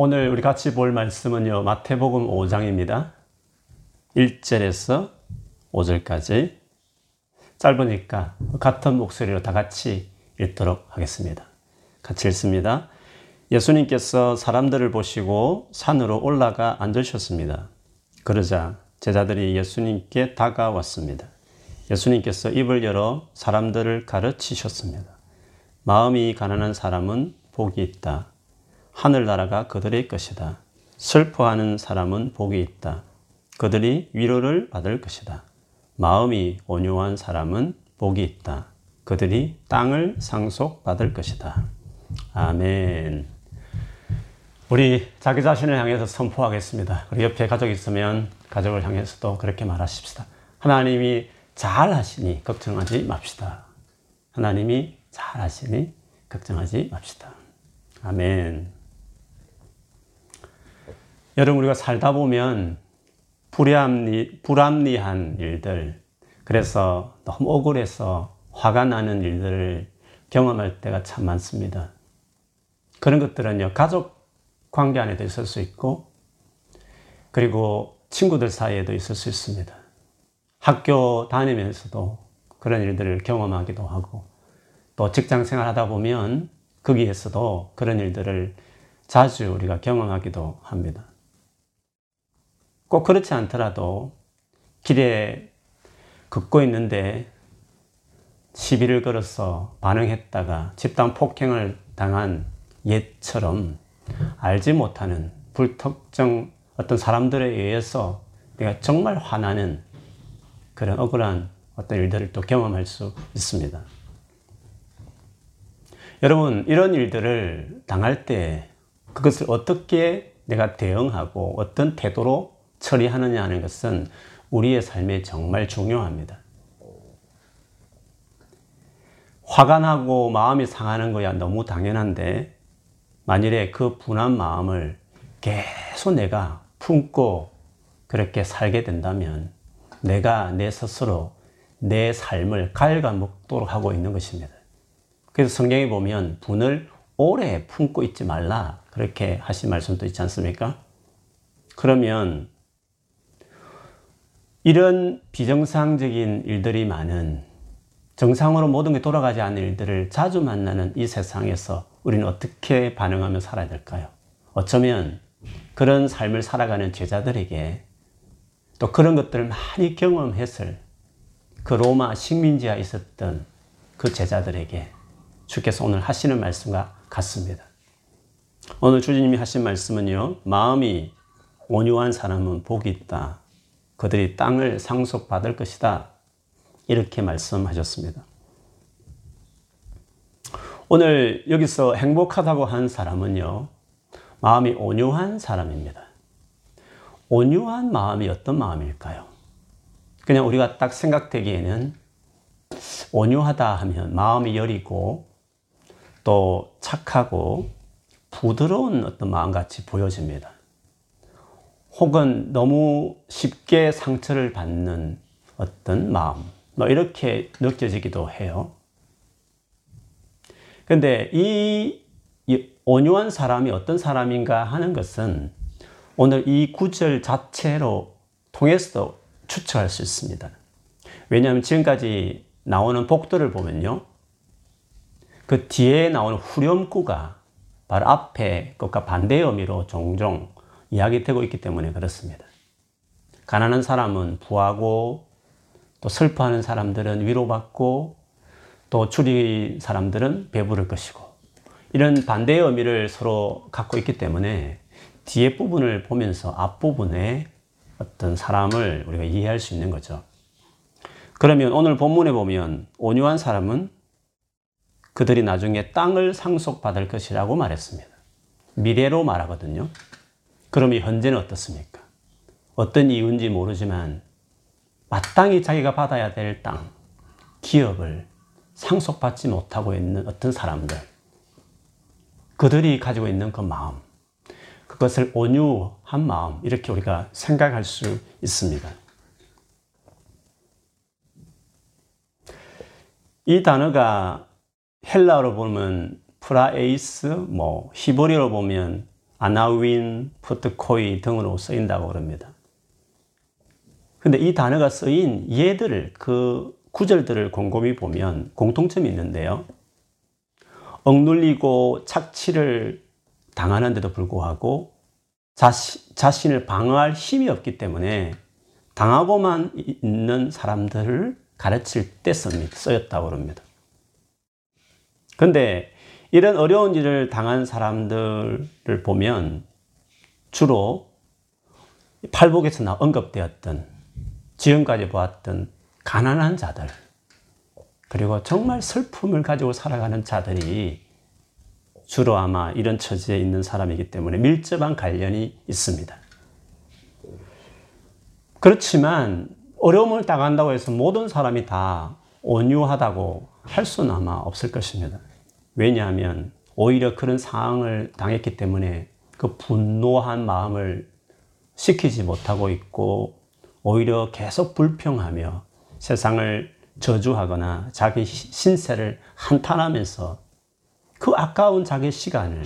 오늘 우리 같이 볼 말씀은요, 마태복음 5장입니다. 1절에서 5절까지 짧으니까 같은 목소리로 다 같이 읽도록 하겠습니다. 같이 읽습니다. 예수님께서 사람들을 보시고 산으로 올라가 앉으셨습니다. 그러자 제자들이 예수님께 다가왔습니다. 예수님께서 입을 열어 사람들을 가르치셨습니다. 마음이 가난한 사람은 복이 있다. 하늘나라가 그들의 것이다. 슬퍼하는 사람은 복이 있다. 그들이 위로를 받을 것이다. 마음이 온유한 사람은 복이 있다. 그들이 땅을 상속받을 것이다. 아멘. 우리 자기 자신을 향해서 선포하겠습니다. 우리 옆에 가족이 있으면 가족을 향해서도 그렇게 말하십시다. 하나님이 잘 하시니 걱정하지 맙시다. 하나님이 잘 하시니 걱정하지 맙시다. 아멘. 여러분, 우리가 살다 보면 불합리한 일들, 그래서 너무 억울해서 화가 나는 일들을 경험할 때가 참 많습니다. 그런 것들은요, 가족 관계 안에도 있을 수 있고, 그리고 친구들 사이에도 있을 수 있습니다. 학교 다니면서도 그런 일들을 경험하기도 하고, 또 직장 생활하다 보면 거기에서도 그런 일들을 자주 우리가 경험하기도 합니다. 꼭 그렇지 않더라도 길에 걷고 있는데 시비를 걸어서 반응했다가 집단 폭행을 당한 옛처럼 알지 못하는 불특정 어떤 사람들에 의해서 내가 정말 화나는 그런 억울한 어떤 일들을 또 경험할 수 있습니다. 여러분, 이런 일들을 당할 때 그것을 어떻게 내가 대응하고 어떤 태도로 처리하느냐 하는 것은 우리의 삶에 정말 중요합니다. 화가 나고 마음이 상하는 거야 너무 당연한데, 만일에 그 분한 마음을 계속 내가 품고 그렇게 살게 된다면 내가 내 스스로 내 삶을 갉아먹도록 하고 있는 것입니다. 그래서 성경에 보면 분을 오래 품고 있지 말라 그렇게 하신 말씀도 있지 않습니까? 그러면 이런 비정상적인 일들이 많은, 정상으로 모든 게 돌아가지 않는 일들을 자주 만나는 이 세상에서 우리는 어떻게 반응하며 살아야 될까요? 어쩌면 그런 삶을 살아가는 제자들에게 또 그런 것들을 많이 경험했을 그 로마 식민지하에 있었던 그 제자들에게 주께서 오늘 하시는 말씀과 같습니다. 오늘 주님이 하신 말씀은요, 마음이 온유한 사람은 복이 있다. 그들이 땅을 상속받을 것이다. 이렇게 말씀하셨습니다. 오늘 여기서 행복하다고 한 사람은요, 마음이 온유한 사람입니다. 온유한 마음이 어떤 마음일까요? 그냥 우리가 딱 생각되기에는 온유하다 하면 마음이 여리고 또 착하고 부드러운 어떤 마음같이 보여집니다. 혹은 너무 쉽게 상처를 받는 어떤 마음, 뭐 이렇게 느껴지기도 해요. 그런데 이 온유한 사람이 어떤 사람인가 하는 것은 오늘 이 구절 자체로 통해서 추측할 수 있습니다. 왜냐하면 지금까지 나오는 복들을 보면요, 그 뒤에 나오는 후렴구가 바로 앞에 것과 반대의 의미로 종종 이야기되고 있기 때문에 그렇습니다. 가난한 사람은 부하고, 또 슬퍼하는 사람들은 위로받고, 또 추린 사람들은 배부를 것이고, 이런 반대의 의미를 서로 갖고 있기 때문에 뒤에 부분을 보면서 앞부분에 어떤 사람을 우리가 이해할 수 있는 거죠. 그러면 오늘 본문에 보면 온유한 사람은 그들이 나중에 땅을 상속받을 것이라고 말했습니다. 미래로 말하거든요. 그러면 현재는 어떻습니까? 어떤 이유인지 모르지만 마땅히 자기가 받아야 될 땅, 기업을 상속받지 못하고 있는 어떤 사람들, 그들이 가지고 있는 그 마음, 그것을 온유한 마음, 이렇게 우리가 생각할 수 있습니다. 이 단어가 헬라어로 보면 프라에이스, 히브리어로 보면 아나윈, 포트코이 등으로 쓰인다고 그럽니다. 그런데 이 단어가 쓰인 예들, 그 구절들을 곰곰이 보면 공통점이 있는데요. 억눌리고 착취를 당하는데도 불구하고 자신을 방어할 힘이 없기 때문에 당하고만 있는 사람들을 가르칠 때 쓰였다고 합니다. 그런데 이런 어려운 일을 당한 사람들을 보면 주로 팔복에서나 언급되었던, 지금까지 보았던 가난한 자들, 그리고 정말 슬픔을 가지고 살아가는 자들이 주로 아마 이런 처지에 있는 사람이기 때문에 밀접한 관련이 있습니다. 그렇지만 어려움을 당한다고 해서 모든 사람이 다 온유하다고 할 수는 아마 없을 것입니다. 왜냐하면 오히려 그런 상황을 당했기 때문에 그 분노한 마음을 식히지 못하고 있고, 오히려 계속 불평하며 세상을 저주하거나 자기 신세를 한탄하면서 그 아까운 자기 시간을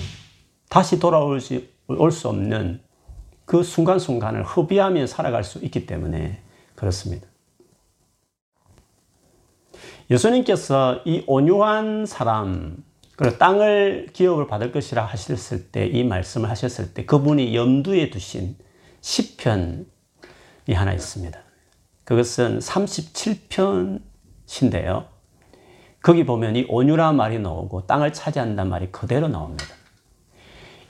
다시 돌아올 수 없는 그 순간순간을 허비하며 살아갈 수 있기 때문에 그렇습니다. 예수님께서 이 온유한 사람, 그리고 땅을 기업을 받을 것이라 하셨을 때, 이 말씀을 하셨을 때 그분이 염두에 두신 시편이 하나 있습니다. 그것은 37편인데요. 거기 보면 이 온유란 말이 나오고 땅을 차지한다는 말이 그대로 나옵니다.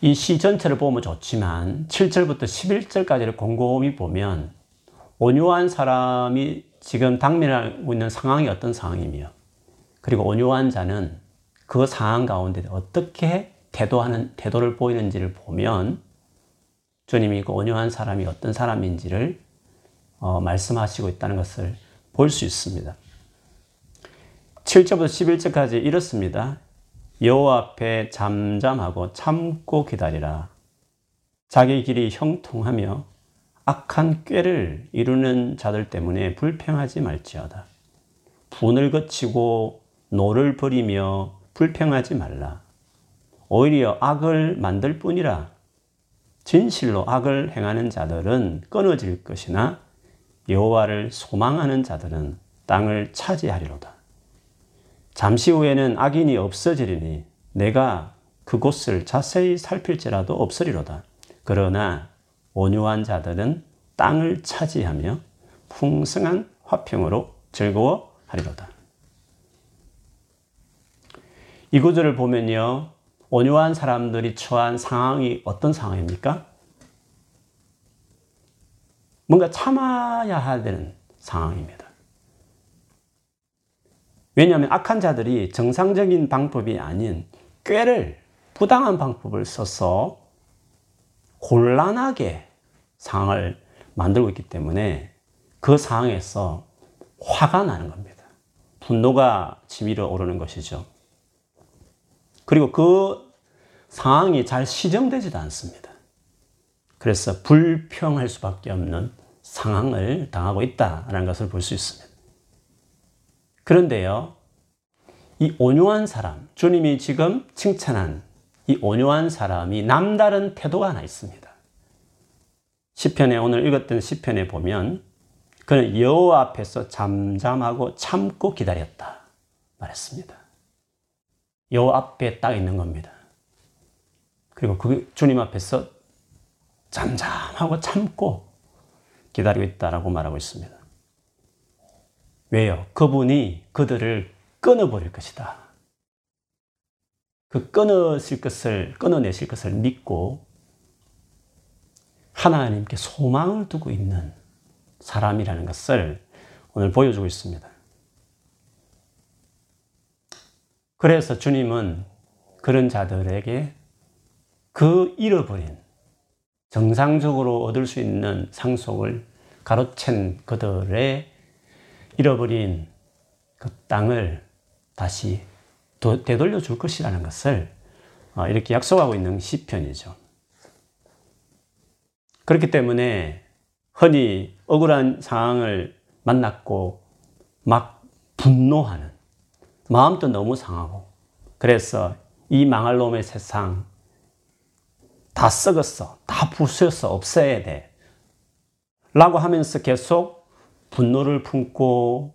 이 시 전체를 보면 좋지만 7절부터 11절까지를 곰곰이 보면 온유한 사람이 지금 당면하고 있는 상황이 어떤 상황이며, 그리고 온유한 자는 그 상황 가운데 어떻게 태도를 보이는지를 보면 주님이 그 온유한 사람이 어떤 사람인지를 말씀하시고 있다는 것을 볼 수 있습니다. 7절부터 11절까지 이렇습니다. 여호와 앞에 잠잠하고 참고 기다리라. 자기 길이 형통하며 악한 꾀를 이루는 자들 때문에 불평하지 말지어다. 분을 거치고 노를 버리며 불평하지 말라. 오히려 악을 만들 뿐이라. 진실로 악을 행하는 자들은 끊어질 것이나 여호와를 소망하는 자들은 땅을 차지하리로다. 잠시 후에는 악인이 없어지리니 내가 그곳을 자세히 살필지라도 없으리로다. 그러나 온유한 자들은 땅을 차지하며 풍성한 화평으로 즐거워하리로다. 이 구절을 보면요, 온유한 사람들이 처한 상황이 어떤 상황입니까? 뭔가 참아야 되는 상황입니다. 왜냐하면 악한 자들이 정상적인 방법이 아닌 꾀를, 부당한 방법을 써서 곤란하게 상황을 만들고 있기 때문에 그 상황에서 화가 나는 겁니다. 분노가 치밀어 오르는 것이죠. 그리고 그 상황이 잘 시정되지도 않습니다. 그래서 불평할 수밖에 없는 상황을 당하고 있다는 것을 볼 수 있습니다. 그런데요, 이 온유한 사람, 주님이 지금 칭찬한 이 온유한 사람이 남다른 태도가 하나 있습니다. 시편에, 오늘 읽었던 시편에 보면 그는 여호와 앞에서 잠잠하고 참고 기다렸다 말했습니다. 여호와 앞에 딱 있는 겁니다. 그리고 그 주님 앞에서 잠잠하고 참고 기다리고 있다라고 말하고 있습니다. 왜요? 그분이 그들을 끊어버릴 것이다. 그 끊어내실 것을 믿고 하나님께 소망을 두고 있는 사람이라는 것을 오늘 보여주고 있습니다. 그래서 주님은 그런 자들에게 그 잃어버린, 정상적으로 얻을 수 있는 상속을 가로챈 그들의 잃어버린 그 땅을 다시 되돌려 줄 것이라는 것을 이렇게 약속하고 있는 시편이죠. 그렇기 때문에 흔히 억울한 상황을 만났고 막 분노하는, 마음도 너무 상하고, 그래서 이 망할 놈의 세상, 다 썩었어. 다 부수였어. 없애야 돼. 라고 하면서 계속 분노를 품고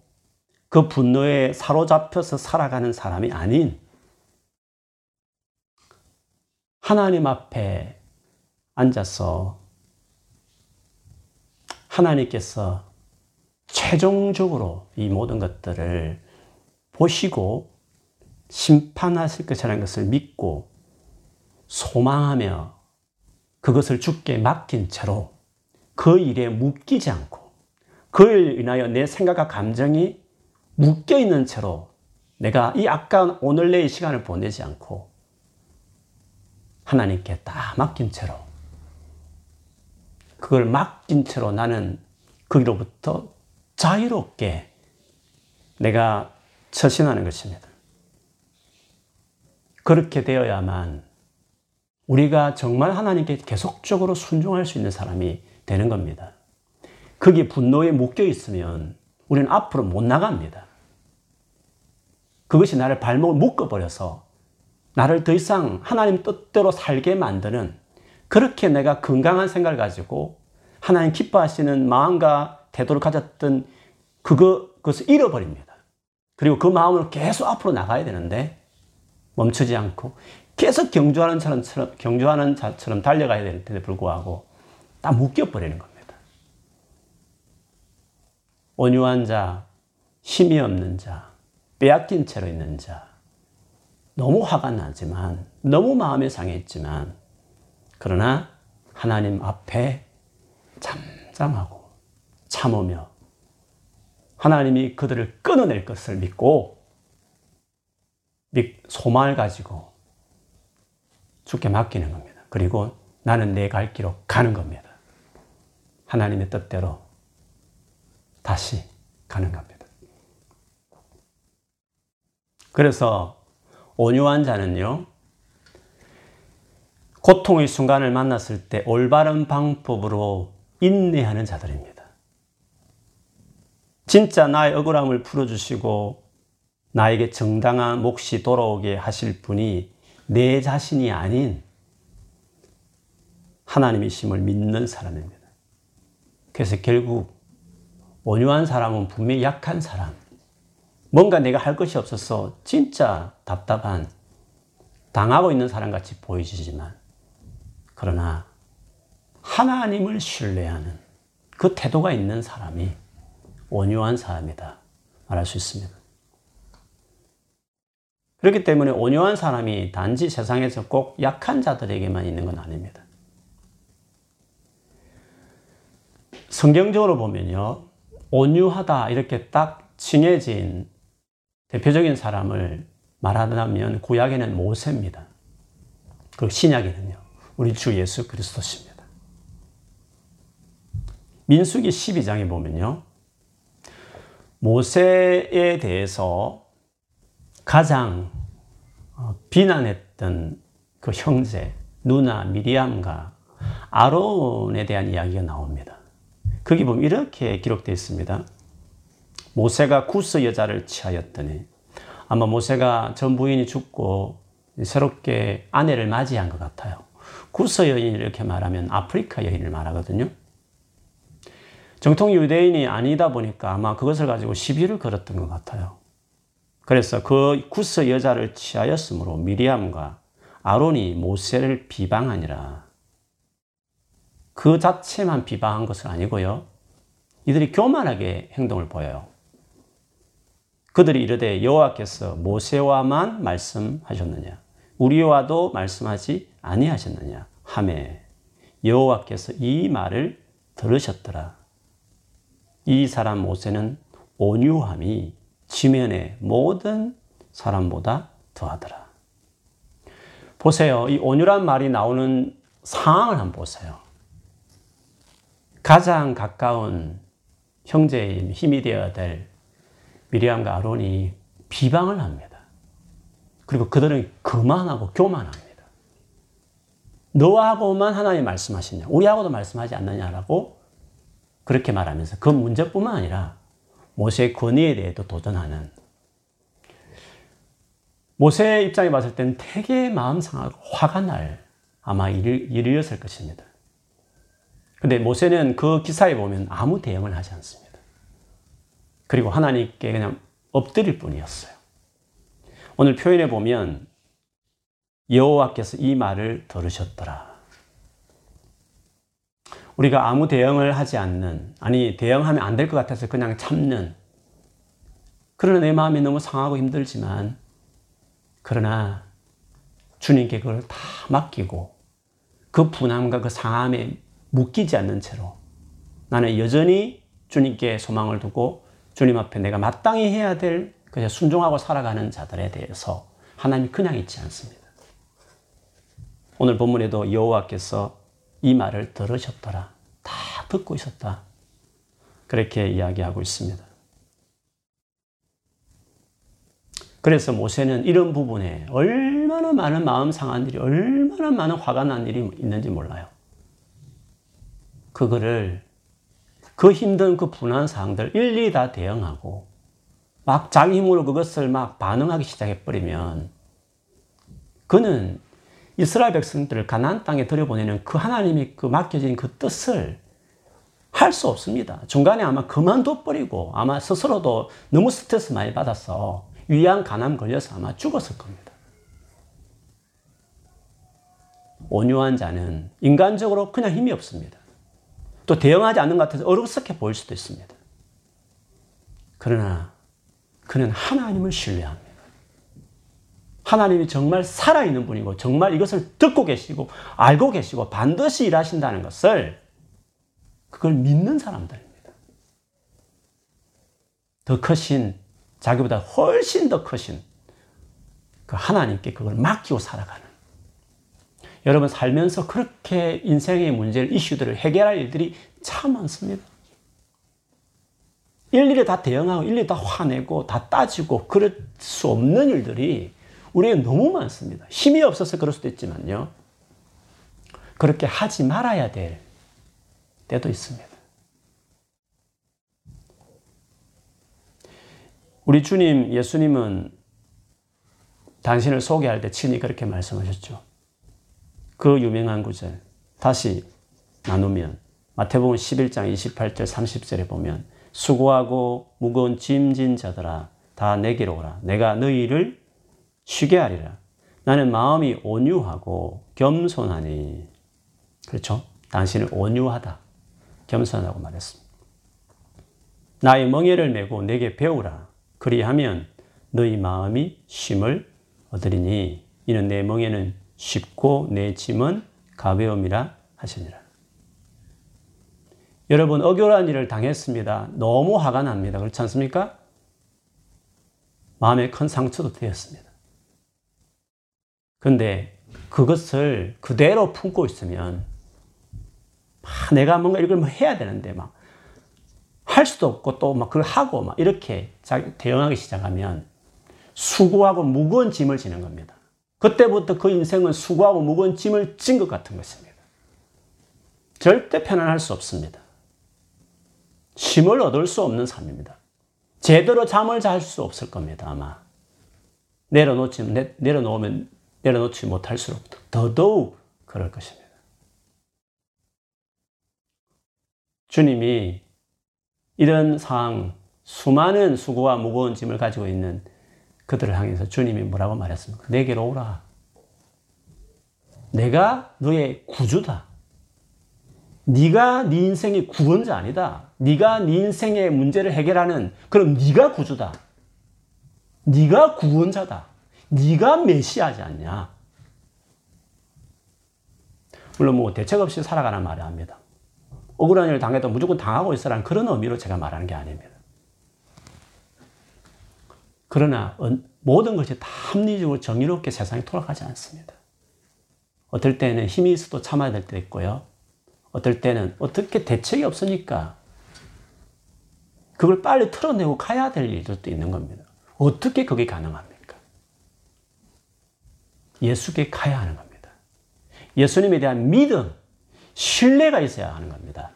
그 분노에 사로잡혀서 살아가는 사람이 아닌 하나님 앞에 앉아서 하나님께서 최종적으로 이 모든 것들을 보시고 심판하실 것이라는 것을 믿고 소망하며 그것을 주께 맡긴 채로 그 일에 묶이지 않고 그를 인하여 내 생각과 감정이 묶여있는 채로 내가 이 아까운 오늘 내의 시간을 보내지 않고 하나님께 다 맡긴 채로 그걸 맡긴 채로 나는 거기로부터 자유롭게 내가 처신하는 것입니다. 그렇게 되어야만 우리가 정말 하나님께 계속적으로 순종할 수 있는 사람이 되는 겁니다. 거기에 분노에 묶여 있으면 우리는 앞으로 못 나갑니다. 그것이 나를 발목을 묶어버려서 나를 더 이상 하나님 뜻대로 살게 만드는 그렇게 내가 건강한 생각을 가지고 하나님 기뻐하시는 마음과 태도를 가졌던 그것을 잃어버립니다. 그리고 그 마음으로 계속 앞으로 나가야 되는데 멈추지 않고 계속 경주하는 자처럼 달려가야 되는데 불구하고 다 묶여버리는 겁니다. 온유한 자, 힘이 없는 자, 빼앗긴 채로 있는 자, 너무 화가 나지만, 너무 마음이 상했지만, 그러나 하나님 앞에 잠잠하고 참으며 하나님이 그들을 끊어낼 것을 믿고 소망을 가지고 주께 맡기는 겁니다. 그리고 나는 내 갈 길로 가는 겁니다. 하나님의 뜻대로 다시 가는 겁니다. 그래서 온유한 자는요, 고통의 순간을 만났을 때 올바른 방법으로 인내하는 자들입니다. 진짜 나의 억울함을 풀어주시고 나에게 정당한 몫이 돌아오게 하실 분이 내 자신이 아닌 하나님이심을 믿는 사람입니다. 그래서 결국 온유한 사람은 분명히 약한 사람, 뭔가 내가 할 것이 없어서 진짜 답답한, 당하고 있는 사람같이 보이시지만 그러나 하나님을 신뢰하는 그 태도가 있는 사람이 온유한 사람이다 말할 수 있습니다. 그렇기 때문에 온유한 사람이 단지 세상에서 꼭 약한 자들에게만 있는 건 아닙니다. 성경적으로 보면요, 온유하다 이렇게 딱 칭해진 대표적인 사람을 말하자면 구약에는 모세입니다. 그리고 신약에는요, 우리 주 예수 그리스도십니다. 민수기 12장에 보면요, 모세에 대해서 가장 비난했던 그 형제, 누나 미리암과 아론에 대한 이야기가 나옵니다. 거기 보면 이렇게 기록되어 있습니다. 모세가 구스 여자를 취하였더니, 아마 모세가 전 부인이 죽고 새롭게 아내를 맞이한 것 같아요. 구스 여인을 이렇게 말하면 아프리카 여인을 말하거든요. 정통 유대인이 아니다 보니까 아마 그것을 가지고 시비를 걸었던 것 같아요. 그래서 그 구스 여자를 취하였으므로 미리암과 아론이 모세를 비방하니라. 그 자체만 비방한 것은 아니고요, 이들이 교만하게 행동을 보여요. 그들이 이르되 여호와께서 모세와만 말씀하셨느냐 우리와도 말씀하지 아니하셨느냐 하매 여호와께서 이 말을 들으셨더라. 이 사람 모세는 온유함이 지면의 모든 사람보다 더하더라. 보세요. 이 온유란 말이 나오는 상황을 한번 보세요. 가장 가까운 형제의 힘이 되어야 될 미리암과 아론이 비방을 합니다. 그리고 그들은 거만하고 교만합니다. 너하고만 하나님 말씀하시냐, 우리하고도 말씀하지 않느냐라고 그렇게 말하면서 그 문제뿐만 아니라 모세의 권위에 대해도 도전하는, 모세의 입장에 봤을 때는 되게 마음 상하고 화가 날 아마 일이었을 것입니다. 근데 모세는 그 기사에 보면 아무 대응을 하지 않습니다. 그리고 하나님께 그냥 엎드릴 뿐이었어요. 오늘 표현해 보면 여호와께서 이 말을 들으셨더라. 우리가 아무 대응을 하지 않는, 아니 대응하면 안 될 것 같아서 그냥 참는, 그러나 내 마음이 너무 상하고 힘들지만 그러나 주님께 그걸 다 맡기고 그 분함과 그 상함에 묶이지 않는 채로 나는 여전히 주님께 소망을 두고 주님 앞에 내가 마땅히 해야 될 그냥 순종하고 살아가는 자들에 대해서 하나님이 그냥 있지 않습니다. 오늘 본문에도 여호와께서 이 말을 들으셨더라. 다 듣고 있었다. 그렇게 이야기하고 있습니다. 그래서 모세는 이런 부분에 얼마나 많은 마음 상한 일이, 얼마나 많은 화가 난 일이 있는지 몰라요. 그거를 그 힘든 그 분한 사항들 일일이 다 대응하고 막 자기 힘으로 그것을 막 반응하기 시작해버리면 그는 이스라엘 백성들을 가나안 땅에 들여보내는 그 하나님이 그 맡겨진 그 뜻을 할 수 없습니다. 중간에 아마 그만둬버리고 아마 스스로도 너무 스트레스 많이 받아서 위안 간암 걸려서 아마 죽었을 겁니다. 온유한 자는 인간적으로 그냥 힘이 없습니다. 또 대응하지 않는 것 같아서 어리석게 보일 수도 있습니다. 그러나 그는 하나님을 신뢰합니다. 하나님이 정말 살아있는 분이고 정말 이것을 듣고 계시고 알고 계시고 반드시 일하신다는 것을 그걸 믿는 사람들입니다. 더 크신, 자기보다 훨씬 더 크신 그 하나님께 그걸 맡기고 살아가는, 여러분 살면서 그렇게 인생의 문제를, 이슈들을 해결할 일들이 참 많습니다. 일일이 다 대응하고 일일이 다 화내고 다 따지고 그럴 수 없는 일들이 우리에게 너무 많습니다. 힘이 없어서 그럴 수도 있지만요, 그렇게 하지 말아야 될 때도 있습니다. 우리 주님 예수님은 당신을 소개할 때 친히 그렇게 말씀하셨죠. 그 유명한 구절 다시 나누면 마태복음 11장 28절 30절에 보면 수고하고 무거운 짐진 자들아 다 내게로 오라. 내가 너희를 쉬게 하리라. 나는 마음이 온유하고 겸손하니. 그렇죠? 당신은 온유하다, 겸손하다고 말했습니다. 나의 멍에를 메고 내게 배우라. 그리하면 너희 마음이 쉼을 얻으리니 이는 내 멍에는 쉽고 내 짐은 가벼움이라 하시니라. 여러분 억울한 일을 당했습니다. 너무 화가 납니다. 그렇지 않습니까? 마음에 큰 상처도 되었습니다. 그런데 그것을 그대로 품고 있으면 내가 뭔가 이걸 해야 되는데 막 할 수도 없고 또 막 그걸 하고 막 이렇게 대응하기 시작하면 수고하고 무거운 짐을 지는 겁니다. 그때부터 그 인생은 수고하고 무거운 짐을 진 것 같은 것입니다. 절대 편안할 수 없습니다. 쉼을 얻을 수 없는 삶입니다. 제대로 잠을 잘 수 없을 겁니다. 아마 내려놓지 못할수록 더더욱 그럴 것입니다. 주님이 이런 상황, 수많은 수고와 무거운 짐을 가지고 있는 그들을 향해서 주님이 뭐라고 말했습니까? 내게로 오라. 내가 너의 구주다. 네가 네 인생의 구원자 아니다. 네가 네 인생의 문제를 해결하는, 그럼 네가 구주다. 네가 구원자다. 네가 메시아지 않냐. 물론 뭐 대책 없이 살아가는 말을 합니다. 억울한 일을 당해도 무조건 당하고 있으라는 그런 의미로 제가 말하는 게 아닙니다. 그러나 모든 것이 다 합리적으로 정의롭게 세상이 돌아가지 않습니다. 어떨 때는 힘이 있어도 참아야 될 때도 있고요. 어떨 때는 어떻게 대책이 없으니까 그걸 빨리 틀어내고 가야 될 일들도 있는 겁니다. 어떻게 그게 가능합니까? 예수께 가야 하는 겁니다. 예수님에 대한 믿음, 신뢰가 있어야 하는 겁니다.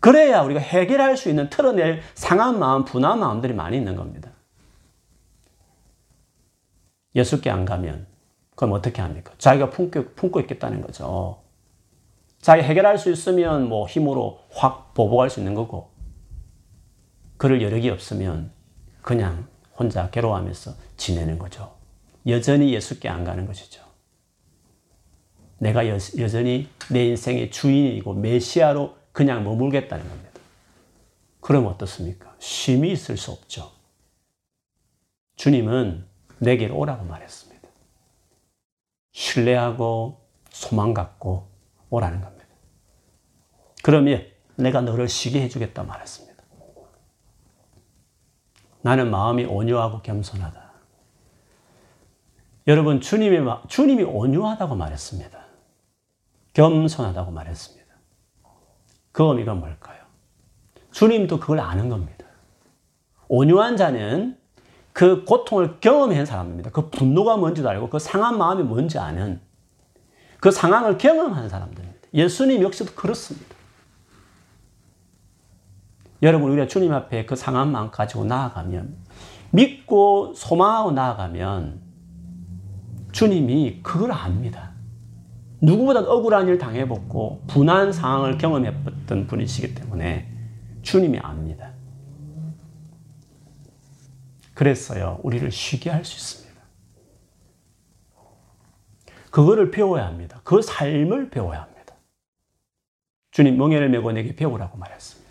그래야 우리가 해결할 수 있는, 털어낼 상한 마음, 분한 마음들이 많이 있는 겁니다. 예수께 안 가면 그럼 어떻게 합니까? 자기가 품고 있겠다는 거죠. 자기 해결할 수 있으면 뭐 힘으로 확 보복할 수 있는 거고, 그럴 여력이 없으면 그냥 혼자 괴로워하면서 지내는 거죠. 여전히 예수께 안 가는 것이죠. 내가 여전히 내 인생의 주인이고 메시아로 그냥 머물겠다는 겁니다. 그럼 어떻습니까? 쉼이 있을 수 없죠. 주님은 내게로 오라고 말했습니다. 신뢰하고 소망 갖고 오라는 겁니다. 그러면 내가 너를 쉬게 해주겠다 말했습니다. 나는 마음이 온유하고 겸손하다. 여러분, 주님이 온유하다고 말했습니다. 겸손하다고 말했습니다. 그 의미가 뭘까요? 주님도 그걸 아는 겁니다. 온유한 자는 그 고통을 경험한 사람입니다. 그 분노가 뭔지도 알고 그 상한 마음이 뭔지 아는, 그 상황을 경험한 사람들입니다. 예수님 역시도 그렇습니다. 여러분, 우리가 주님 앞에 그 상한 마음 가지고 나아가면, 믿고 소망하고 나아가면 주님이 그걸 압니다. 누구보다 억울한 일 당해봤고 분한 상황을 경험했던 분이시기 때문에 주님이 압니다. 그래서요, 우리를 쉬게 할 수 있습니다. 그거를 배워야 합니다. 그 삶을 배워야 합니다. 주님 멍에를 메고 내게 배우라고 말했습니다.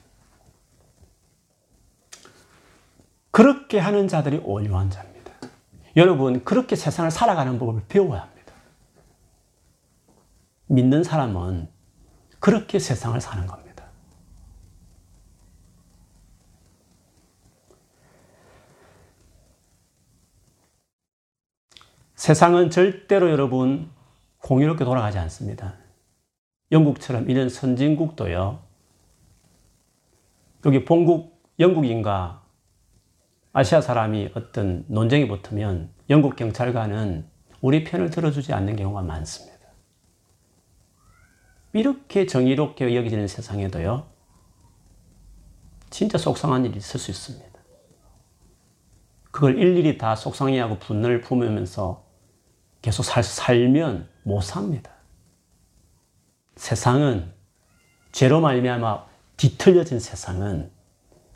그렇게 하는 자들이 온유한 자입니다. 여러분, 그렇게 세상을 살아가는 법을 배워야 합니다. 믿는 사람은 그렇게 세상을 사는 겁니다. 세상은 절대로 여러분 공유롭게 돌아가지 않습니다. 영국처럼 이런 선진국도요, 여기 본국 영국인과 아시아 사람이 어떤 논쟁이 붙으면 영국 경찰관은 우리 편을 들어주지 않는 경우가 많습니다. 이렇게 정의롭게 여겨지는 세상에도요, 진짜 속상한 일이 있을 수 있습니다. 그걸 일일이 다 속상해하고 분노를 품으면서 계속 살면 못 삽니다. 세상은, 죄로 말미암아 뒤틀려진 세상은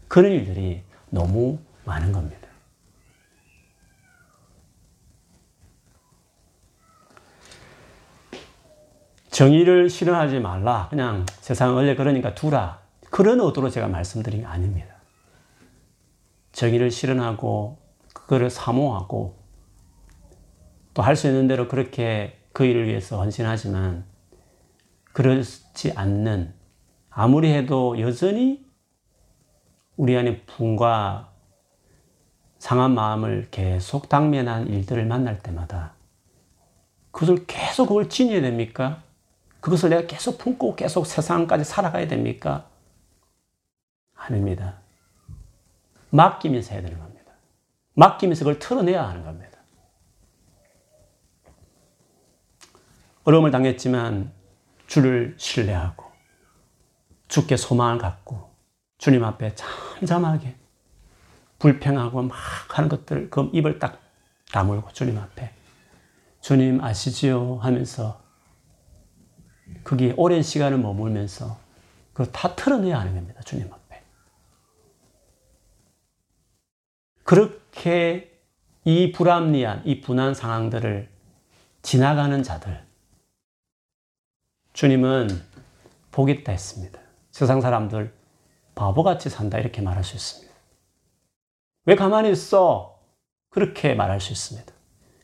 그런 일들이 너무 많은 겁니다. 정의를 실현하지 말라, 그냥 세상은 원래 그러니까 두라, 그런 의도로 제가 말씀드린 게 아닙니다. 정의를 실현하고 그거를 사모하고 또 할 수 있는 대로 그렇게 그 일을 위해서 헌신하지만, 그렇지 않는, 아무리 해도 여전히 우리 안에 분과 상한 마음을 계속 당면한 일들을 만날 때마다 그걸 계속 지녀야 됩니까? 그것을 내가 계속 품고 계속 세상까지 살아가야 됩니까? 아닙니다. 맡기면서 해야 되는 겁니다. 맡기면서 그걸 털어내야 하는 겁니다. 어려움을 당했지만 주를 신뢰하고 주께 소망을 갖고 주님 앞에 잠잠하게 불평하고 막 하는 것들, 그 입을 딱 다물고 주님 앞에 주님 아시지요 하면서 거기에 오랜 시간을 머물면서 그걸 다 털어내야 하는 겁니다. 주님 앞에. 그렇게 이 불합리한, 이 분한 상황들을 지나가는 자들, 주님은 복 있다 했습니다. 세상 사람들 바보같이 산다, 이렇게 말할 수 있습니다. 왜 가만히 있어? 그렇게 말할 수 있습니다.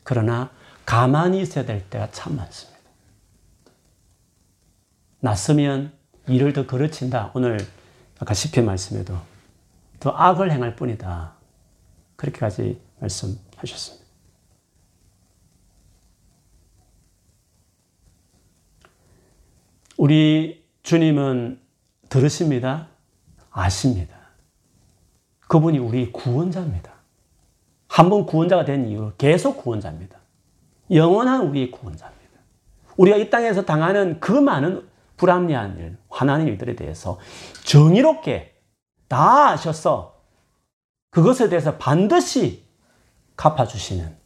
그러나 가만히 있어야 될 때가 참 많습니다. 났으면 일을 더 그르친다. 오늘 아까 시편 말씀에도 더 악을 행할 뿐이다, 그렇게까지 말씀하셨습니다. 우리 주님은 들으십니다. 아십니다. 그분이 우리 구원자입니다. 한번 구원자가 된 이후로 계속 구원자입니다. 영원한 우리의 구원자입니다. 우리가 이 땅에서 당하는 그 많은 불합리한 일, 화난 일들에 대해서 정의롭게 다 아셔서 그것에 대해서 반드시 갚아주시는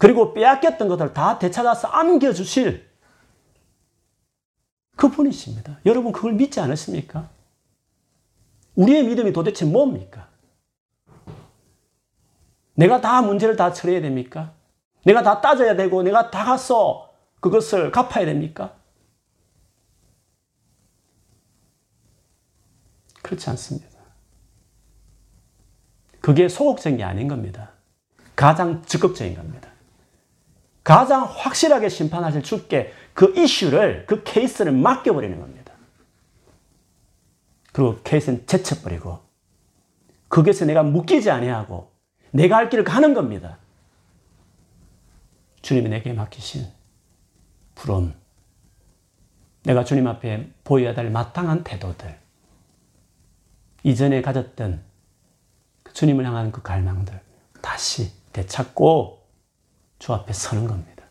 그리고 빼앗겼던 것을 다 되찾아서 안겨주실 그분이십니다. 여러분 그걸 믿지 않으십니까? 우리의 믿음이 도대체 뭡니까? 내가 다 문제를 다 처리해야 됩니까? 내가 다 따져야 되고 내가 다 가서 그것을 갚아야 됩니까? 그렇지 않습니다. 그게 소극적인 게 아닌 겁니다. 가장 적극적인 겁니다. 가장 확실하게 심판하실 주께 그 이슈를, 그 케이스를 맡겨버리는 겁니다. 그리고 케이스는 제쳐버리고 거기에서 내가 묶이지 아니하고 내가 할 길을 가는 겁니다. 주님이 내게 맡기신 부름, 내가 주님 앞에 보여야 될 마땅한 태도들, 이전에 가졌던 주님을 향한 그 갈망들 다시 되찾고 주 앞에 서는 겁니다.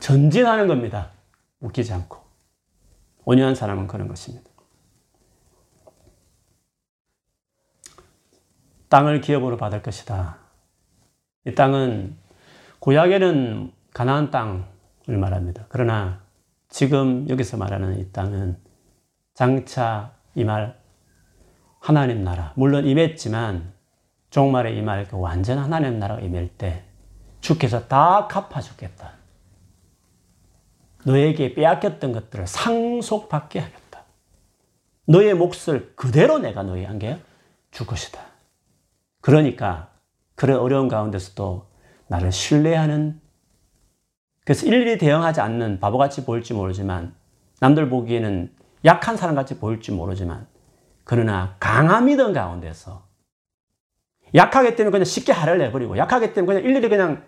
전진하는 겁니다. 웃기지 않고. 온유한 사람은 그런 것입니다. 땅을 기업으로 받을 것이다. 이 땅은 구약에는 가나안 땅을 말합니다. 그러나 지금 여기서 말하는 이 땅은 장차 임할 하나님 나라, 물론 임했지만 종말에 임할 그 완전 하나님 나라가 임할 때 주께서 다 갚아주겠다. 너에게 빼앗겼던 것들을 상속받게 하겠다. 너의 몫을 그대로 내가 너에게 안겨줄 것이다. 그러니까 그런 어려운 가운데서도 나를 신뢰하는, 그래서 일일이 대응하지 않는 바보같이 보일지 모르지만, 남들 보기에는 약한 사람같이 보일지 모르지만, 그러나 강함 믿음 가운데서 약하기 때문에 그냥 쉽게 화를 내버리고, 약하기 때문에 그냥 일일이 그냥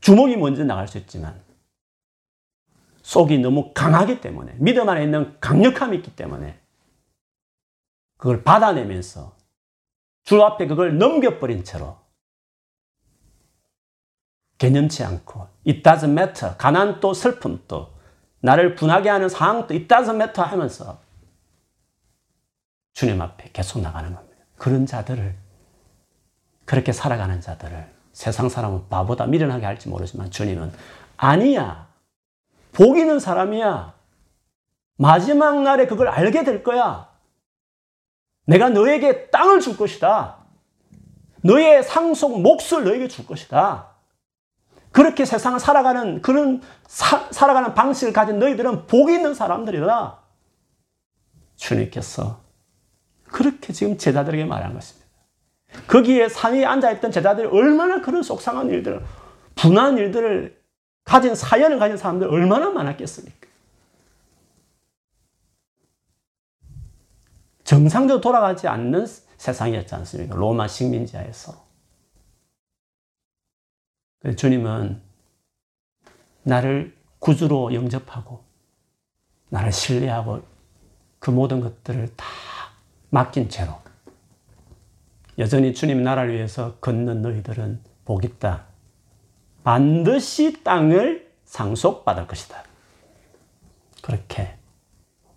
주먹이 먼저 나갈 수 있지만, 속이 너무 강하기 때문에, 믿음 안에 있는 강력함이 있기 때문에 그걸 받아내면서 주 앞에 그걸 넘겨버린 채로 개념치 않고 It doesn't matter, 가난도 슬픔도 나를 분하게 하는 상황도 It doesn't matter 하면서 주님 앞에 계속 나가는 겁니다. 그런 자들을, 그렇게 살아가는 자들을 세상 사람은 바보다 미련하게 할지 모르지만 주님은 아니야, 복 있는 사람이야, 마지막 날에 그걸 알게 될 거야, 내가 너에게 땅을 줄 것이다, 너의 상속 몫을 너에게 줄 것이다, 그렇게 세상을 살아가는 그런 살아가는 방식을 가진 너희들은 복 있는 사람들이다. 주님께서 그렇게 지금 제자들에게 말한 것입니다. 거기에 산위에 앉아있던 제자들이 얼마나 그런 속상한 일들을, 분한 일들을 가진, 사연을 가진 사람들 얼마나 많았겠습니까? 정상적으로 돌아가지 않는 세상이었지 않습니까? 로마 식민지하에서. 주님은 나를 구주로 영접하고 나를 신뢰하고 그 모든 것들을 다 맡긴 채로 여전히 주님 나라를 위해서 걷는 너희들은 복 있다. 반드시 땅을 상속받을 것이다. 그렇게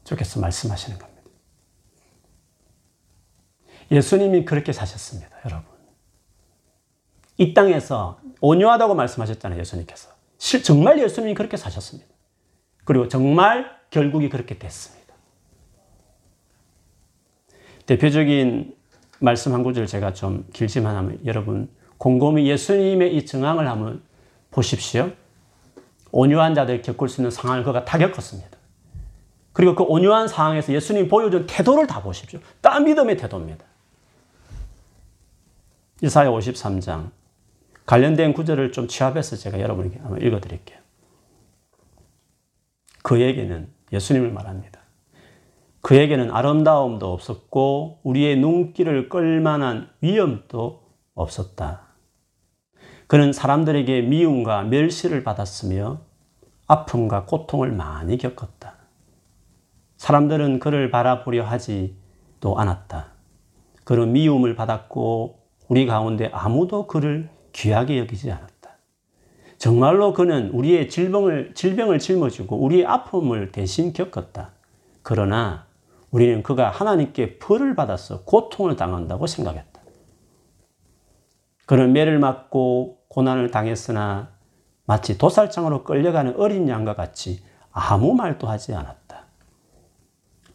주께서 말씀하시는 겁니다. 예수님이 그렇게 사셨습니다, 여러분. 이 땅에서 온유하다고 말씀하셨잖아요, 예수님께서. 정말 예수님이 그렇게 사셨습니다. 그리고 정말 결국이 그렇게 됐습니다. 대표적인 말씀 한 구절 제가 좀 길지만 하면 여러분 곰곰이 예수님의 이 정황을 한번 보십시오. 온유한 자들이 겪을 수 있는 상황을 그가 다 겪었습니다. 그리고 그 온유한 상황에서 예수님이 보여준 태도를 다 보십시오. 다 믿음의 태도입니다. 이사야 53장 관련된 구절을 좀 취합해서 제가 여러분에게 한번 읽어드릴게요. 그에게는, 예수님을 말합니다, 그에게는 아름다움도 없었고 우리의 눈길을 끌만한 위엄도 없었다. 그는 사람들에게 미움과 멸시를 받았으며 아픔과 고통을 많이 겪었다. 사람들은 그를 바라보려 하지도 않았다. 그는 미움을 받았고 우리 가운데 아무도 그를 귀하게 여기지 않았다. 정말로 그는 우리의 질병을 짊어지고 우리의 아픔을 대신 겪었다. 그러나 우리는 그가 하나님께 벌을 받아서 고통을 당한다고 생각했다. 그는 매를 맞고 고난을 당했으나 마치 도살장으로 끌려가는 어린 양과 같이 아무 말도 하지 않았다.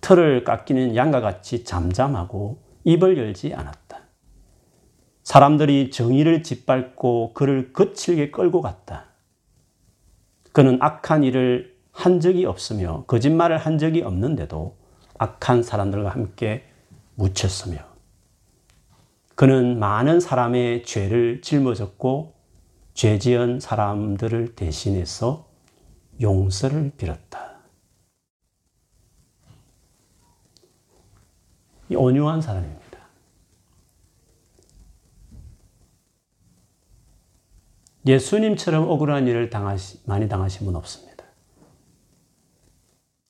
털을 깎이는 양과 같이 잠잠하고 입을 열지 않았다. 사람들이 정의를 짓밟고 그를 거칠게 끌고 갔다. 그는 악한 일을 한 적이 없으며 거짓말을 한 적이 없는데도 악한 사람들과 함께 묻혔으며 그는 많은 사람의 죄를 짊어졌고 죄지은 사람들을 대신해서 용서를 빌었다. 이 온유한 사람입니다. 예수님처럼 억울한 일을 많이 당하신 분 없습니다.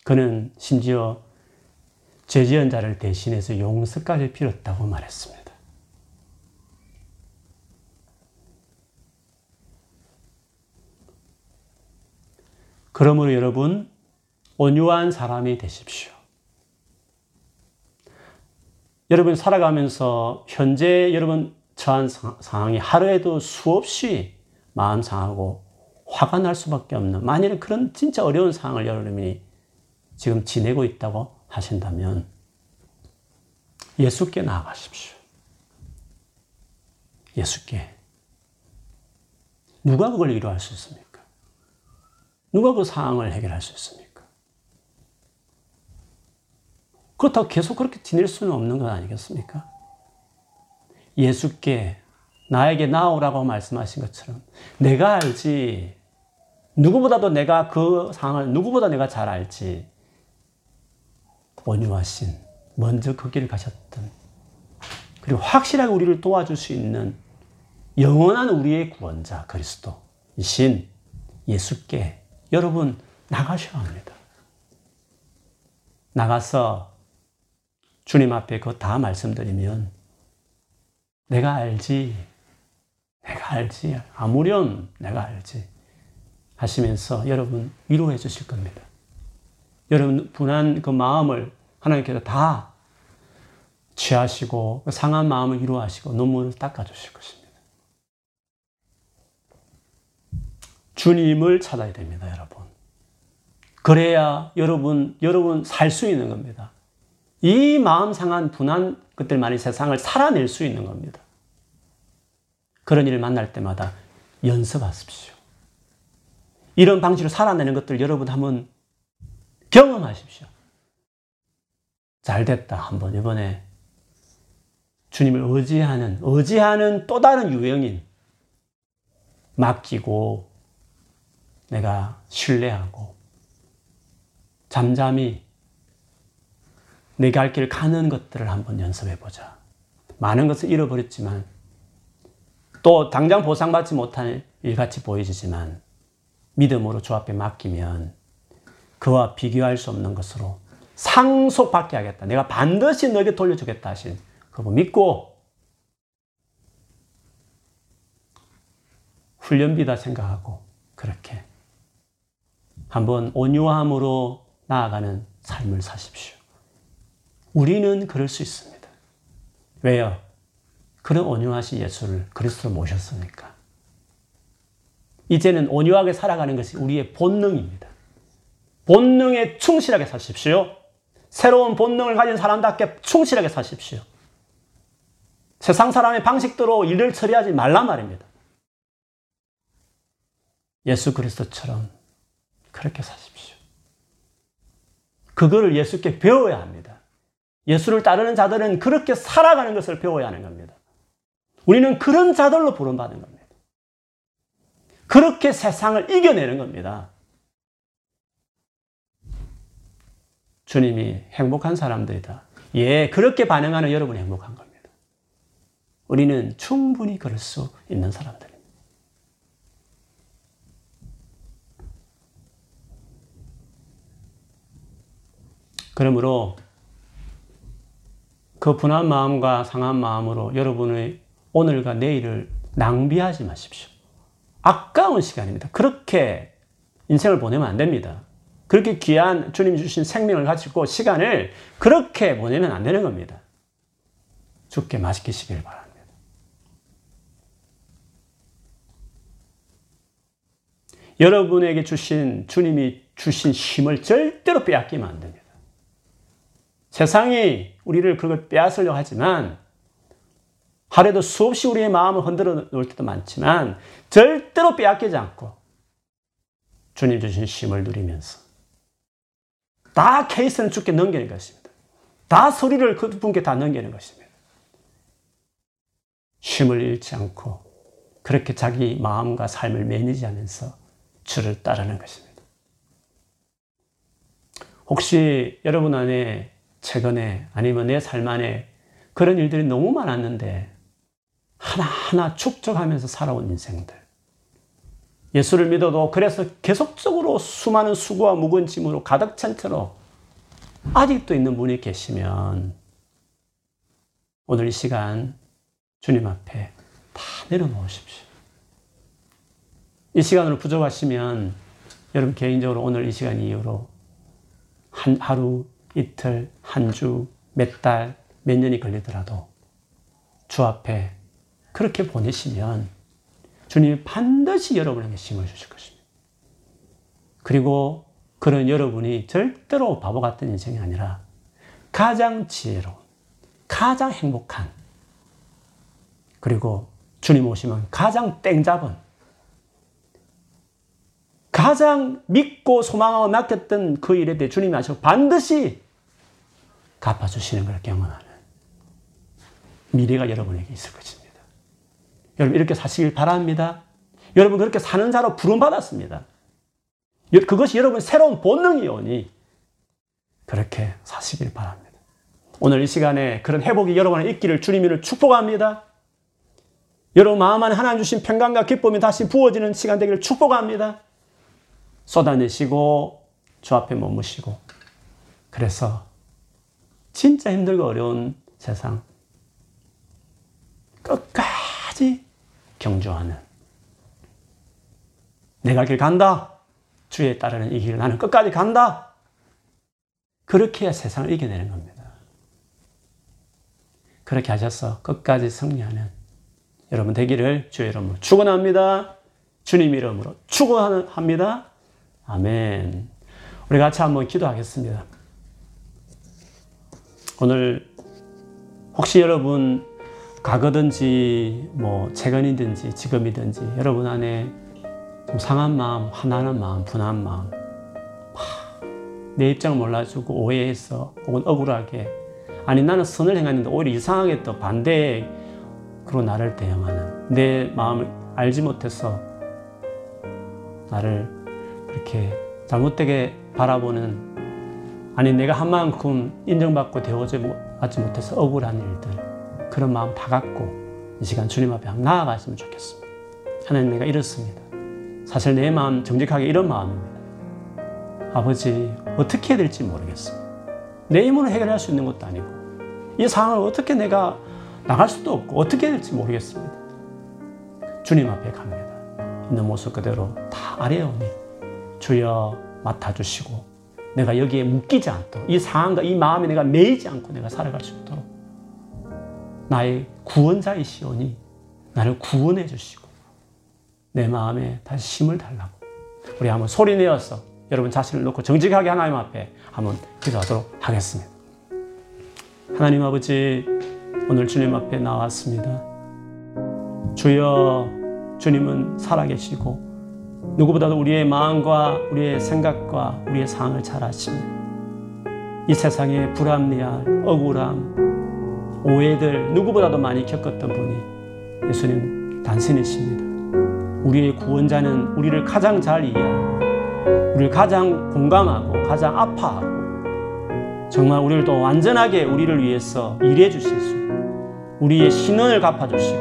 그는 심지어 죄지은 자를 대신해서 용서까지 빌었다고 말했습니다. 그러므로 여러분, 온유한 사람이 되십시오. 여러분 살아가면서 현재 여러분 처한 상황이 하루에도 수없이 마음 상하고 화가 날 수밖에 없는, 만일 그런 진짜 어려운 상황을 여러분이 지금 지내고 있다고 하신다면 예수께 나아가십시오. 예수께. 누가 그걸 위로할 수 있습니까? 누가 그 상황을 해결할 수 있습니까? 그렇다고 계속 그렇게 지낼 수는 없는 건 아니겠습니까? 예수께 나에게 나오라고 말씀하신 것처럼 내가 알지, 누구보다도 내가 그 상황을 누구보다 내가 잘 알지, 온유하신, 먼저 그 길을 가셨던, 그리고 확실하게 우리를 도와줄 수 있는 영원한 우리의 구원자 그리스도이신 예수께 여러분 나가셔야 합니다. 나가서 주님 앞에 그거 다 말씀드리면 내가 알지 아무렴 내가 알지 하시면서 여러분 위로해 주실 겁니다. 여러분 분한 그 마음을 하나님께서 다 취하시고 상한 마음을 위로하시고 눈물을 닦아주실 것입니다. 주님을 찾아야 됩니다, 여러분. 그래야 여러분 살 수 있는 겁니다. 이 마음 상한 분한 것들만이 세상을 살아낼 수 있는 겁니다. 그런 일을 만날 때마다 연습하십시오. 이런 방식으로 살아내는 것들 여러분 한번 경험하십시오. 잘 됐다. 한번 이번에 주님을 의지하는 또 다른 유형인, 맡기고 내가 신뢰하고 잠잠히 내 갈 길 가는 것들을 한번 연습해보자. 많은 것을 잃어버렸지만 또 당장 보상받지 못할 일같이 보이지만 믿음으로 주 앞에 맡기면 그와 비교할 수 없는 것으로 상속받게 하겠다. 내가 반드시 너에게 돌려주겠다 하신 그분 믿고 훈련비다 생각하고 그렇게 한번 온유함으로 나아가는 삶을 사십시오. 우리는 그럴 수 있습니다. 왜요? 그런 온유하신 예수를 그리스도로 모셨으니까. 이제는 온유하게 살아가는 것이 우리의 본능입니다. 본능에 충실하게 사십시오. 새로운 본능을 가진 사람답게 충실하게 사십시오. 세상 사람의 방식대로 일을 처리하지 말란 말입니다. 예수 그리스도처럼 그렇게 사십시오. 그거를 예수께 배워야 합니다. 예수를 따르는 자들은 그렇게 살아가는 것을 배워야 하는 겁니다. 우리는 그런 자들로 부름받은 겁니다. 그렇게 세상을 이겨내는 겁니다. 주님이 행복한 사람들이다. 예, 그렇게 반응하는 여러분이 행복한 겁니다. 우리는 충분히 그럴 수 있는 사람들. 그러므로 그 분한 마음과 상한 마음으로 여러분의 오늘과 내일을 낭비하지 마십시오. 아까운 시간입니다. 그렇게 인생을 보내면 안 됩니다. 그렇게 귀한 주님 주신 생명을 가지고 시간을 그렇게 보내면 안 되는 겁니다. 주께 맛있게 시길 바랍니다. 여러분에게 주신 주님이 주신 힘을 절대로 빼앗기면 안 됩니다. 세상이 우리를 그걸 빼앗으려고 하지만 하루에도 수없이 우리의 마음을 흔들어 놓을 때도 많지만 절대로 빼앗기지 않고 주님 주신 힘을 누리면서 다 케이스는 주께 넘기는 것입니다. 다 소리를 그분께 다 넘기는 것입니다. 힘을 잃지 않고 그렇게 자기 마음과 삶을 매니지하면서 주를 따르는 것입니다. 혹시 여러분 안에 최근에 아니면 내 삶 안에 그런 일들이 너무 많았는데 하나하나 축적하면서 살아온 인생들, 예수를 믿어도 그래서 계속적으로 수많은 수고와 무거운 짐으로 가득 찬 채로 아직도 있는 분이 계시면 오늘 이 시간 주님 앞에 다 내려놓으십시오. 이 시간으로 부족하시면 여러분 개인적으로 오늘 이 시간 이후로 한 하루, 이틀, 한 주, 몇 달, 몇 년이 걸리더라도 주 앞에 그렇게 보내시면 주님이 반드시 여러분에게 힘을 주실 것입니다. 그리고 그런 여러분이 절대로 바보 같은 인생이 아니라 가장 지혜로운, 가장 행복한, 그리고 주님 오시면 가장 땡잡은, 가장 믿고 소망하고 맡겼던 그 일에 대해 주님이 아시고 반드시 갚아주시는 걸 경험하는 미래가 여러분에게 있을 것입니다. 여러분 이렇게 사시길 바랍니다. 여러분 그렇게 사는 자로 부름받았습니다. 그것이 여러분의 새로운 본능이 오니 그렇게 사시길 바랍니다. 오늘 이 시간에 그런 회복이 여러분의 있기를 주님을 축복합니다. 여러분 마음 안에 하나님 주신 평강과 기쁨이 다시 부어지는 시간 되기를 축복합니다. 쏟아내시고 주 앞에 머무시고 그래서 진짜 힘들고 어려운 세상 끝까지 경주하는, 내가 길 간다, 주에 따르는 이 길을 나는 끝까지 간다, 그렇게 해야 세상을 이겨내는 겁니다. 그렇게 하셔서 끝까지 승리하는 여러분 되기를 주의 이름으로 축원합니다. 주님 이름으로 축원합니다. 아멘. 우리 같이 한번 기도하겠습니다. 오늘 혹시 여러분 과거든지 최근이든지 지금이든지 여러분 안에 좀 상한 마음, 화나는 마음, 분한 마음, 내 입장을 몰라주고 오해해서 혹은 억울하게, 아니 나는 선을 행했는데 오히려 이상하게 또 반대에 그로 나를 대응하는, 내 마음을 알지 못해서 나를 그렇게 잘못되게 바라보는, 아니 내가 한 만큼 인정받고 대우받지 못해서 억울한 일들, 그런 마음 다 갖고 이 시간 주님 앞에 한번 나아가시면 좋겠습니다. 하나님 내가 이렇습니다. 사실 내 마음 정직하게 이런 마음입니다. 아버지 어떻게 해야 될지 모르겠습니다. 내 힘으로 해결할 수 있는 것도 아니고 이 상황을 어떻게 내가 나갈 수도 없고 어떻게 해야 될지 모르겠습니다. 주님 앞에 갑니다. 있는 모습 그대로 다 아래에 오니 주여 맡아주시고 내가 여기에 묶이지 않도록, 이 상황과 이 마음에 내가 매이지 않고 내가 살아갈 수 있도록 나의 구원자이시오니 나를 구원해 주시고 내 마음에 다시 힘을 달라고 우리 한번 소리내어서 여러분 자신을 놓고 정직하게 하나님 앞에 한번 기도하도록 하겠습니다. 하나님 아버지 오늘 주님 앞에 나왔습니다. 주여 주님은 살아계시고 누구보다도 우리의 마음과 우리의 생각과 우리의 상황을 잘 아십니다. 이 세상의 불합리함, 억울함, 오해들 누구보다도 많이 겪었던 분이 예수님 단신이십니다. 우리의 구원자는 우리를 가장 잘 이해하고 우리를 가장 공감하고 가장 아파하고 정말 우리를 또 완전하게 우리를 위해서 일해 주실 수 있고 우리의 신원을 갚아주시고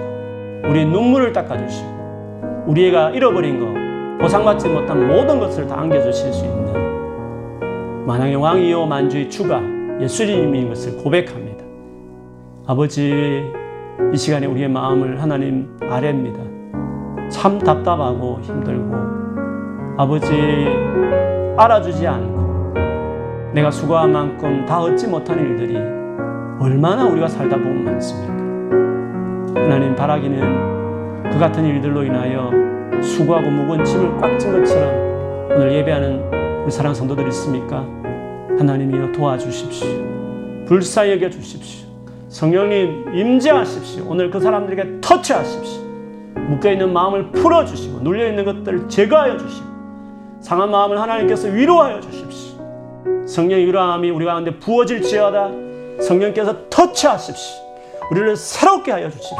우리의 눈물을 닦아주시고 우리가 잃어버린 것 보상받지 못한 모든 것을 다 안겨주실 수 있는 만왕의 왕이요 만주의 주가 예수님인 것을 고백합니다. 아버지 이 시간에 우리의 마음을 하나님 아래입니다. 참 답답하고 힘들고 아버지 알아주지 않고 내가 수고한 만큼 다 얻지 못한 일들이 얼마나 우리가 살다 보면 많습니까? 하나님 바라기는 그 같은 일들로 인하여 수고하고 무거운 짐을 꽉 진 것처럼 오늘 예배하는 우리 사랑 성도들 있습니까? 하나님이여 도와주십시오. 불쌍히 여겨주십시오. 성령님 임재하십시오. 오늘 그 사람들에게 터치하십시오. 묶여있는 마음을 풀어주시고 눌려있는 것들을 제거하여 주시고 상한 마음을 하나님께서 위로하여 주십시오. 성령의 위로함이 우리 가운데 부어질지어다. 성령께서 터치하십시오. 우리를 새롭게 하여 주십시오.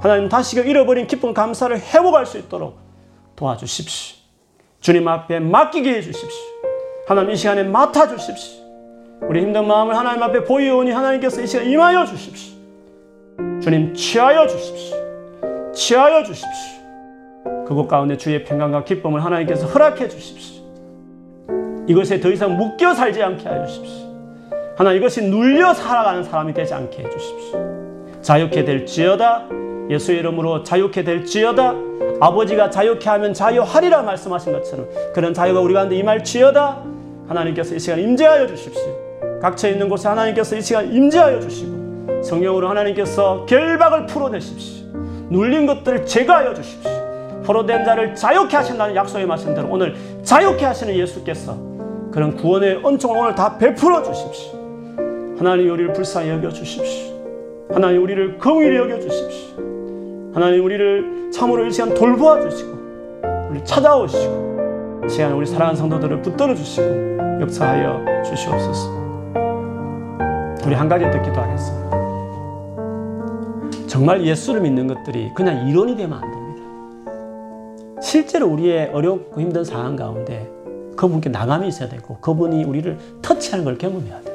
하나님 다시금 잃어버린 기쁜 감사를 회복할 수 있도록 도와주십시오. 주님 앞에 맡기게 해주십시오. 하나님 이 시간에 맡아주십시오. 우리 힘든 마음을 하나님 앞에 보이오니 하나님께서 이 시간에 임하여 주십시오. 주님 취하여 주십시오. 취하여 주십시오. 그곳 가운데 주의 평강과 기쁨을 하나님께서 허락해 주십시오. 이것에 더 이상 묶여 살지 않게 하여 주십시오. 하나님 이것이 눌려 살아가는 사람이 되지 않게 해주십시오. 자유케 될지어다. 예수의 이름으로 자유케 될지어다. 아버지가 자유케 하면 자유하리라 말씀하신 것처럼 그런 자유가 우리 가운데 임할지어다. 하나님께서 이 시간 임재하여 주십시오. 각처에 있는 곳에 하나님께서 이 시간 임재하여 주시고 성령으로 하나님께서 결박을 풀어내십시오. 눌린 것들을 제거하여 주십시오. 포로된 자를 자유케 하신다는 약속의 말씀대로 오늘 자유케 하시는 예수께서 그런 구원의 은총을 오늘 다 베풀어 주십시오. 하나님 우리를 불쌍히 여겨 주십시오. 하나님 우리를 긍휼히 여겨 주십시오. 하나님 우리를 참으로 이 시간 돌보아 주시고 우리 찾아오시고 시간 우리 사랑하는 성도들을 붙들어 주시고 역사하여 주시옵소서. 우리 한 가지 더 기도하겠습니다. 정말 예수를 믿는 것들이 그냥 이론이 되면 안 됩니다. 실제로 우리의 어렵고 힘든 상황 가운데 그분께 나감이 있어야 되고 그분이 우리를 터치하는 걸 경험해야 돼요.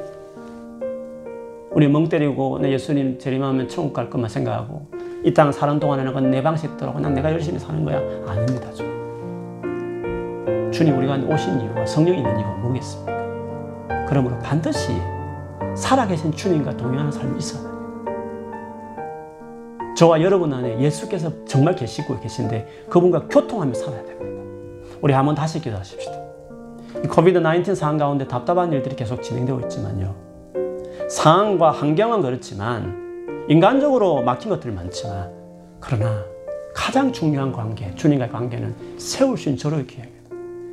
우리 멍 때리고 내 예수님 재림하면 천국 갈 것만 생각하고 이 땅 사는 동안에는 그건 내 방식대로 그냥 내가 열심히 사는 거야. 아닙니다. 주님 우리가 오신 이유가 성령이 있는 이유가 뭐겠습니까? 그러므로 반드시 살아계신 주님과 동행하는 삶이 있어야 합니다. 저와 여러분 안에 예수께서 정말 계시고 계신데 그분과 교통하며 살아야 됩니다. 우리 한번 다시 기도하십시다. 이 COVID-19 상황 가운데 답답한 일들이 계속 진행되고 있지만요. 상황과 환경은 그렇지만 인간적으로 막힌 것들이 많지만 그러나 가장 중요한 관계, 주님과의 관계는 세울 수 있는 절호의 기회입니다.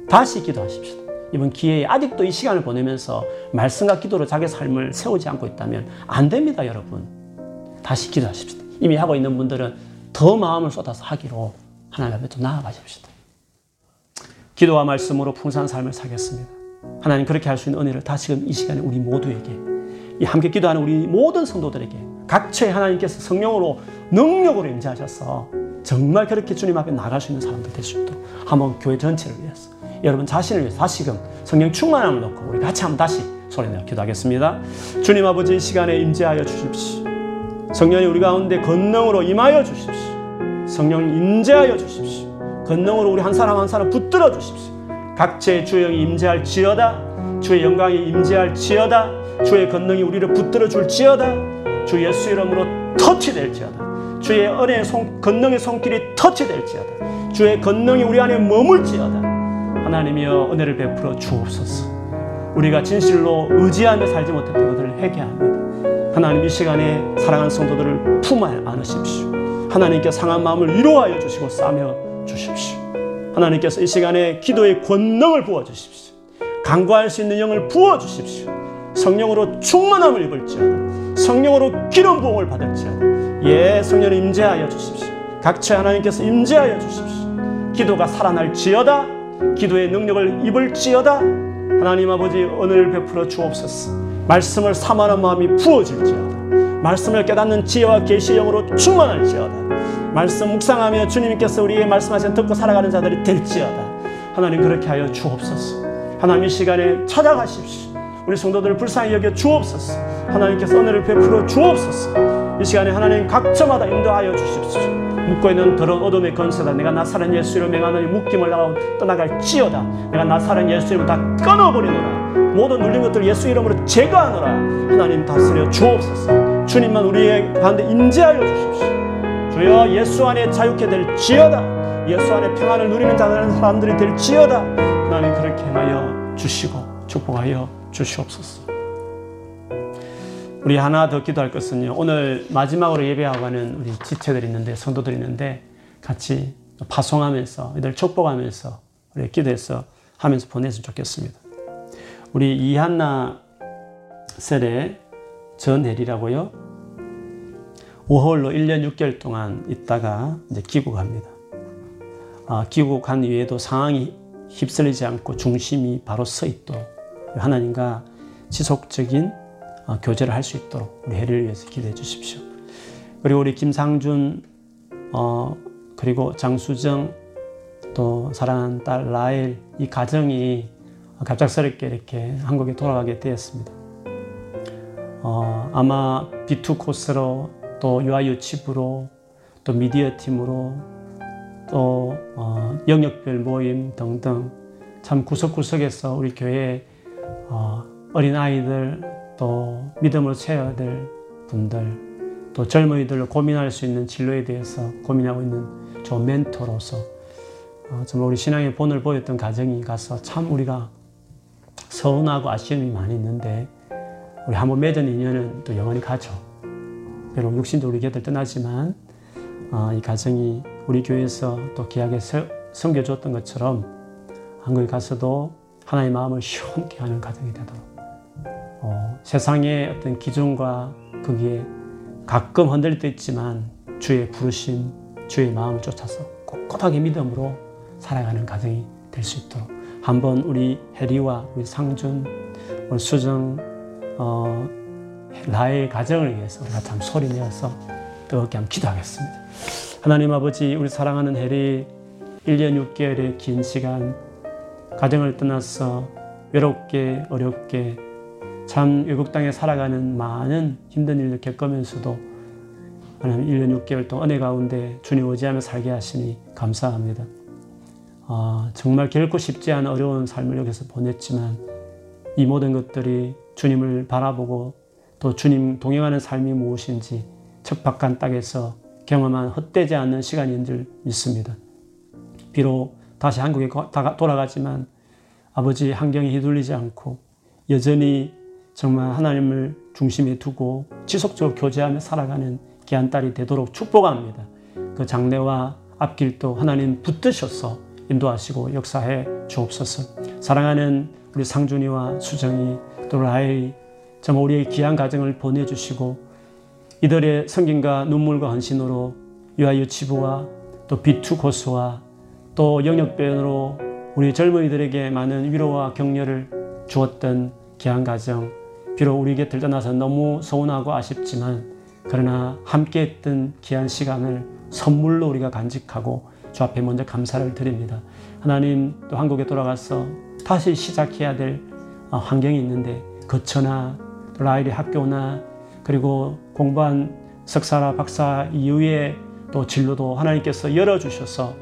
다시 기도하십시오. 이번 기회에 아직도 이 시간을 보내면서 말씀과 기도로 자기 삶을 세우지 않고 있다면 안 됩니다, 여러분. 다시 기도하십시오. 이미 하고 있는 분들은 더 마음을 쏟아서 하기로 하나님 앞에 또 나아가십시오. 기도와 말씀으로 풍성한 삶을 살겠습니다. 하나님 그렇게 할 수 있는 은혜를 다시금 이 시간에 우리 모두에게, 함께 기도하는 우리 모든 성도들에게 각처에 하나님께서 성령으로 능력으로 임재하셔서 정말 그렇게 주님 앞에 나갈 수 있는 사람들 될 수 있도록 한번 교회 전체를 위해서 여러분 자신을 위해서 다시금 성령 충만함을 놓고 우리 같이 한번 다시 소리내어 기도하겠습니다. 주님 아버지 이 시간에 임재하여 주십시오. 성령이 우리 가운데 권능으로 임하여 주십시오. 성령 임재하여 주십시오. 권능으로 우리 한 사람 한 사람 붙들어 주십시오. 각처에 주의 영이 임재할지어다. 주의 영광이 임재할지어다. 주의 권능이 우리를 붙들어 줄지어다. 주 예수 이름으로 터치될지어다. 주의 은혜의 권능의 손길이 터치될지어다. 주의 권능이 우리 안에 머물지어다. 하나님이여 은혜를 베풀어 주옵소서. 우리가 진실로 의지하며 살지 못했던 것들을 회개합니다. 하나님 이 시간에 사랑하는 성도들을 품어 안으십시오. 하나님께 상한 마음을 위로하여 주시고 싸며 주십시오. 하나님께서 이 시간에 기도의 권능을 부어주십시오. 간구할 수 있는 영을 부어주십시오. 성령으로 충만함을 입을지어다. 성령으로 기름 부음을 받을지어다. 예, 성령 임재하여 주십시오. 각처 하나님께서 임재하여 주십시오. 기도가 살아날지어다. 기도의 능력을 입을지어다. 하나님 아버지 은혜를 베풀어 주옵소서. 말씀을 사모하는 마음이 부어질지어다. 말씀을 깨닫는 지혜와 계시의 영으로 충만할지어다. 말씀 묵상하며 주님께서 우리의 말씀하신 듣고 살아가는 자들이 될지어다. 하나님 그렇게 하여 주옵소서. 하나님 이 시간에 찾아가십시오. 우리 성도들을 불쌍히 여겨 주옵소서. 하나님께서 은혜를 베풀어 주옵소서. 이 시간에 하나님 각처마다 인도하여 주십시오. 묶어있는 더러운 어둠의 권세다. 내가 나사렛 예수 이름으로 맹하노니 묶임을 떠나갈지어다. 내가 나사렛 예수 이름으로 다 끊어버리노라. 모든 눌린 것들 예수 이름으로 제거하노라. 하나님 다스려 주옵소서. 주님만 우리의 가운데 임재하여 주십시오. 주여 예수 안에 자유케 될지어다. 예수 안에 평안을 누리는 자들은 사람들이 될지어다. 하나님 그렇게 하여 주시고 축복하여 주시옵소서. 우리 하나 더 기도할 것은요. 오늘 마지막으로 예배하고 가는 우리 지체들이 있는데, 성도들이 있는데 같이 파송하면서 이들 축복하면서 우리 기도해서 하면서 보냈으면 좋겠습니다. 우리 이한나 세례 전혜리라고요. 5월로 1년 6개월 동안 있다가 이제 귀국합니다. 귀국한 이후에도 상황이 휩쓸리지 않고 중심이 바로 서 있도록 하나님과 지속적인 교제를 할 수 있도록 우리 해를 위해서 기도해 주십시오. 그리고 우리 김상준 그리고 장수정 또 사랑하는 딸 라엘 이 가정이 갑작스럽게 이렇게 한국에 돌아가게 되었습니다. 아마 B2 코스로 또 유아유치부로 또 미디어팀으로 또 영역별 모임 등등 참 구석구석에서 우리 교회 어린아이들 또 믿음으로 채워야 될 분들 또 젊은이들로 고민할 수 있는 진로에 대해서 고민하고 있는 저 멘토로서 정말 우리 신앙의 본을 보였던 가정이 가서 참 우리가 서운하고 아쉬움이 많이 있는데 우리 한번 맺은 인연은 또 영원히 가죠. 비록 육신도 우리 곁을 떠나지만 이 가정이 우리 교회에서 또 귀하게 섬겨줬던 것처럼 한국에 가서도 하나님의 마음을 시원케 하는 가정이 되도록 세상의 어떤 기준과 거기에 가끔 흔들릴 때 있지만 주의 부르심, 주의 마음을 쫓아서 꼿꼿하게 믿음으로 살아가는 가정이 될 수 있도록 한번 우리 혜리와 우리 상준, 우리 수정, 나의 가정을 위해서 우리가 참 소리내어서 뜨겁게 한번 기도하겠습니다. 하나님 아버지, 우리 사랑하는 혜리 1년 6개월의 긴 시간 가정을 떠나서 외롭게 어렵게 참 외국 땅에 살아가는 많은 힘든 일을 겪으면서도 하나님 1년 6개월 동안 은혜 가운데 주님 의지하며 살게 하시니 감사합니다. 정말 결코 쉽지 않은 어려운 삶을 여기서 보냈지만 이 모든 것들이 주님을 바라보고 또 주님 동행하는 삶이 무엇인지 척박한 땅에서 경험한 헛되지 않는 시간인 줄 믿습니다. 비록 다시 한국에 돌아가지만 아버지 환경에 휘둘리지 않고 여전히 정말 하나님을 중심에 두고 지속적으로 교제하며 살아가는 귀한 딸이 되도록 축복합니다. 그 장래와 앞길도 하나님 붙드셔서 인도하시고 역사해 주옵소서. 사랑하는 우리 상준이와 수정이 또 라이 정말 우리의 귀한 가정을 보내주시고 이들의 섬김과 눈물과 헌신으로 유아유치부와 또 B2 고수와 또 영역변으로 우리 젊은이들에게 많은 위로와 격려를 주었던 귀한 가정 비록 우리 곁을 떠나서 너무 서운하고 아쉽지만 그러나 함께했던 귀한 시간을 선물로 우리가 간직하고 주 앞에 먼저 감사를 드립니다. 하나님 또 한국에 돌아가서 다시 시작해야 될 환경이 있는데 거처나 라일의 학교나 그리고 공부한 석사나 박사 이후에 또 진로도 하나님께서 열어주셔서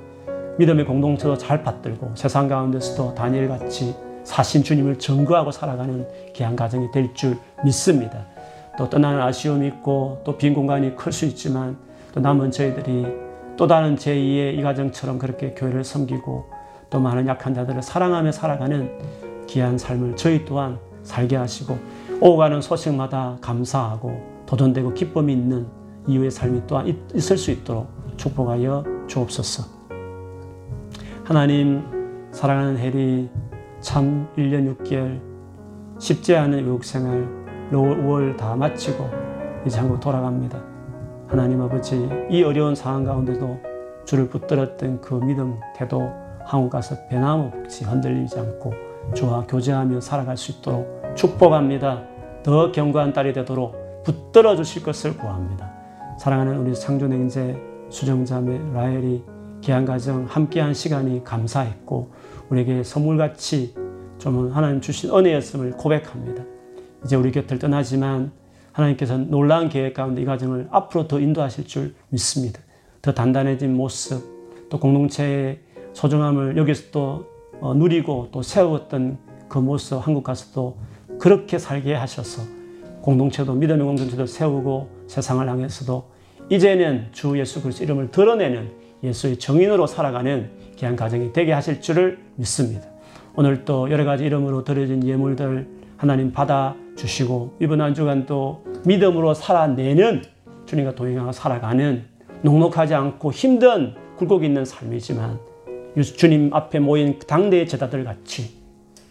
믿음의 공동체도 잘 받들고 세상 가운데서도 다니엘같이 사신 주님을 증거하고 살아가는 귀한 가정이 될 줄 믿습니다. 또 떠나는 아쉬움이 있고 또 빈 공간이 클 수 있지만 또 남은 저희들이 또 다른 제2의 이 가정처럼 그렇게 교회를 섬기고 또 많은 약한 자들을 사랑하며 살아가는 귀한 삶을 저희 또한 살게 하시고 오가는 소식마다 감사하고 도전되고 기쁨이 있는 이후의 삶이 또한 있을 수 있도록 축복하여 주옵소서. 하나님 사랑하는 혜리 참 1년 6개월 쉽지 않은 외국 생활 5월 다 마치고 이제 한국 돌아갑니다. 하나님 아버지 이 어려운 상황 가운데도 주를 붙들었던 그 믿음 태도 한국 가서 변함없이 흔들리지 않고 주와 교제하며 살아갈 수 있도록 축복합니다. 더 견고한 딸이 되도록 붙들어 주실 것을 구합니다. 사랑하는 우리 상준 형제 수정자매 라엘이 귀한 가정 함께한 시간이 감사했고 우리에게 선물같이 좀 하나님 주신 은혜였음을 고백합니다. 이제 우리 곁을 떠나지만 하나님께서는 놀라운 계획 가운데 이 가정을 앞으로 더 인도하실 줄 믿습니다. 더 단단해진 모습 또 공동체의 소중함을 여기서 또 누리고 또 세웠던 그 모습 한국 가서도 그렇게 살게 하셔서 공동체도 믿음의 공동체도 세우고 세상을 향해서도 이제는 주 예수 그리스도 이름을 드러내는 예수의 정인으로 살아가는 귀한 가정이 되게 하실 줄을 믿습니다. 오늘 또 여러 가지 이름으로 드려진 예물들 하나님 받아주시고 이번 한 주간도 믿음으로 살아내는 주님과 동행하고 살아가는 녹록하지 않고 힘든 굴곡이 있는 삶이지만 주님 앞에 모인 당대의 제자들 같이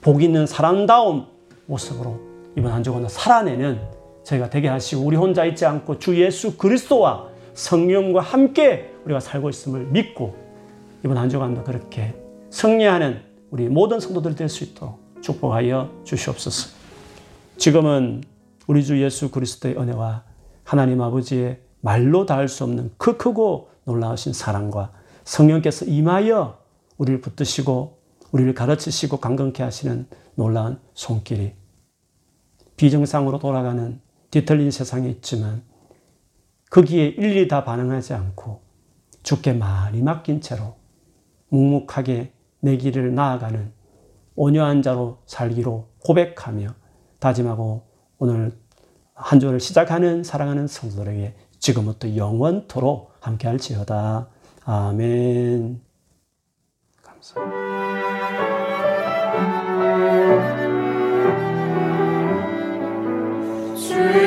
복 있는 사람다운 모습으로 이번 한 주간을 살아내는 저희가 되게 하시고 우리 혼자 있지 않고 주 예수 그리스도와 성령과 함께 우리가 살고 있음을 믿고 이번 한 주간도 그렇게 승리하는 우리 모든 성도들 될 수 있도록 축복하여 주시옵소서. 지금은 우리 주 예수 그리스도의 은혜와 하나님 아버지의 말로 닿을 수 없는 그 크고 놀라우신 사랑과 성령께서 임하여 우리를 붙드시고 우리를 가르치시고 강건케 하시는 놀라운 손길이 비정상으로 돌아가는 뒤틀린 세상에 있지만 거기에 일일이 다 반응하지 않고 주께 많이 맡긴 채로 묵묵하게 내 길을 나아가는 온유한 자로 살기로 고백하며 다짐하고 오늘 한 주를 시작하는 사랑하는 성도들에게 지금부터 영원토록 함께할지어다. 아멘. 감사합니다.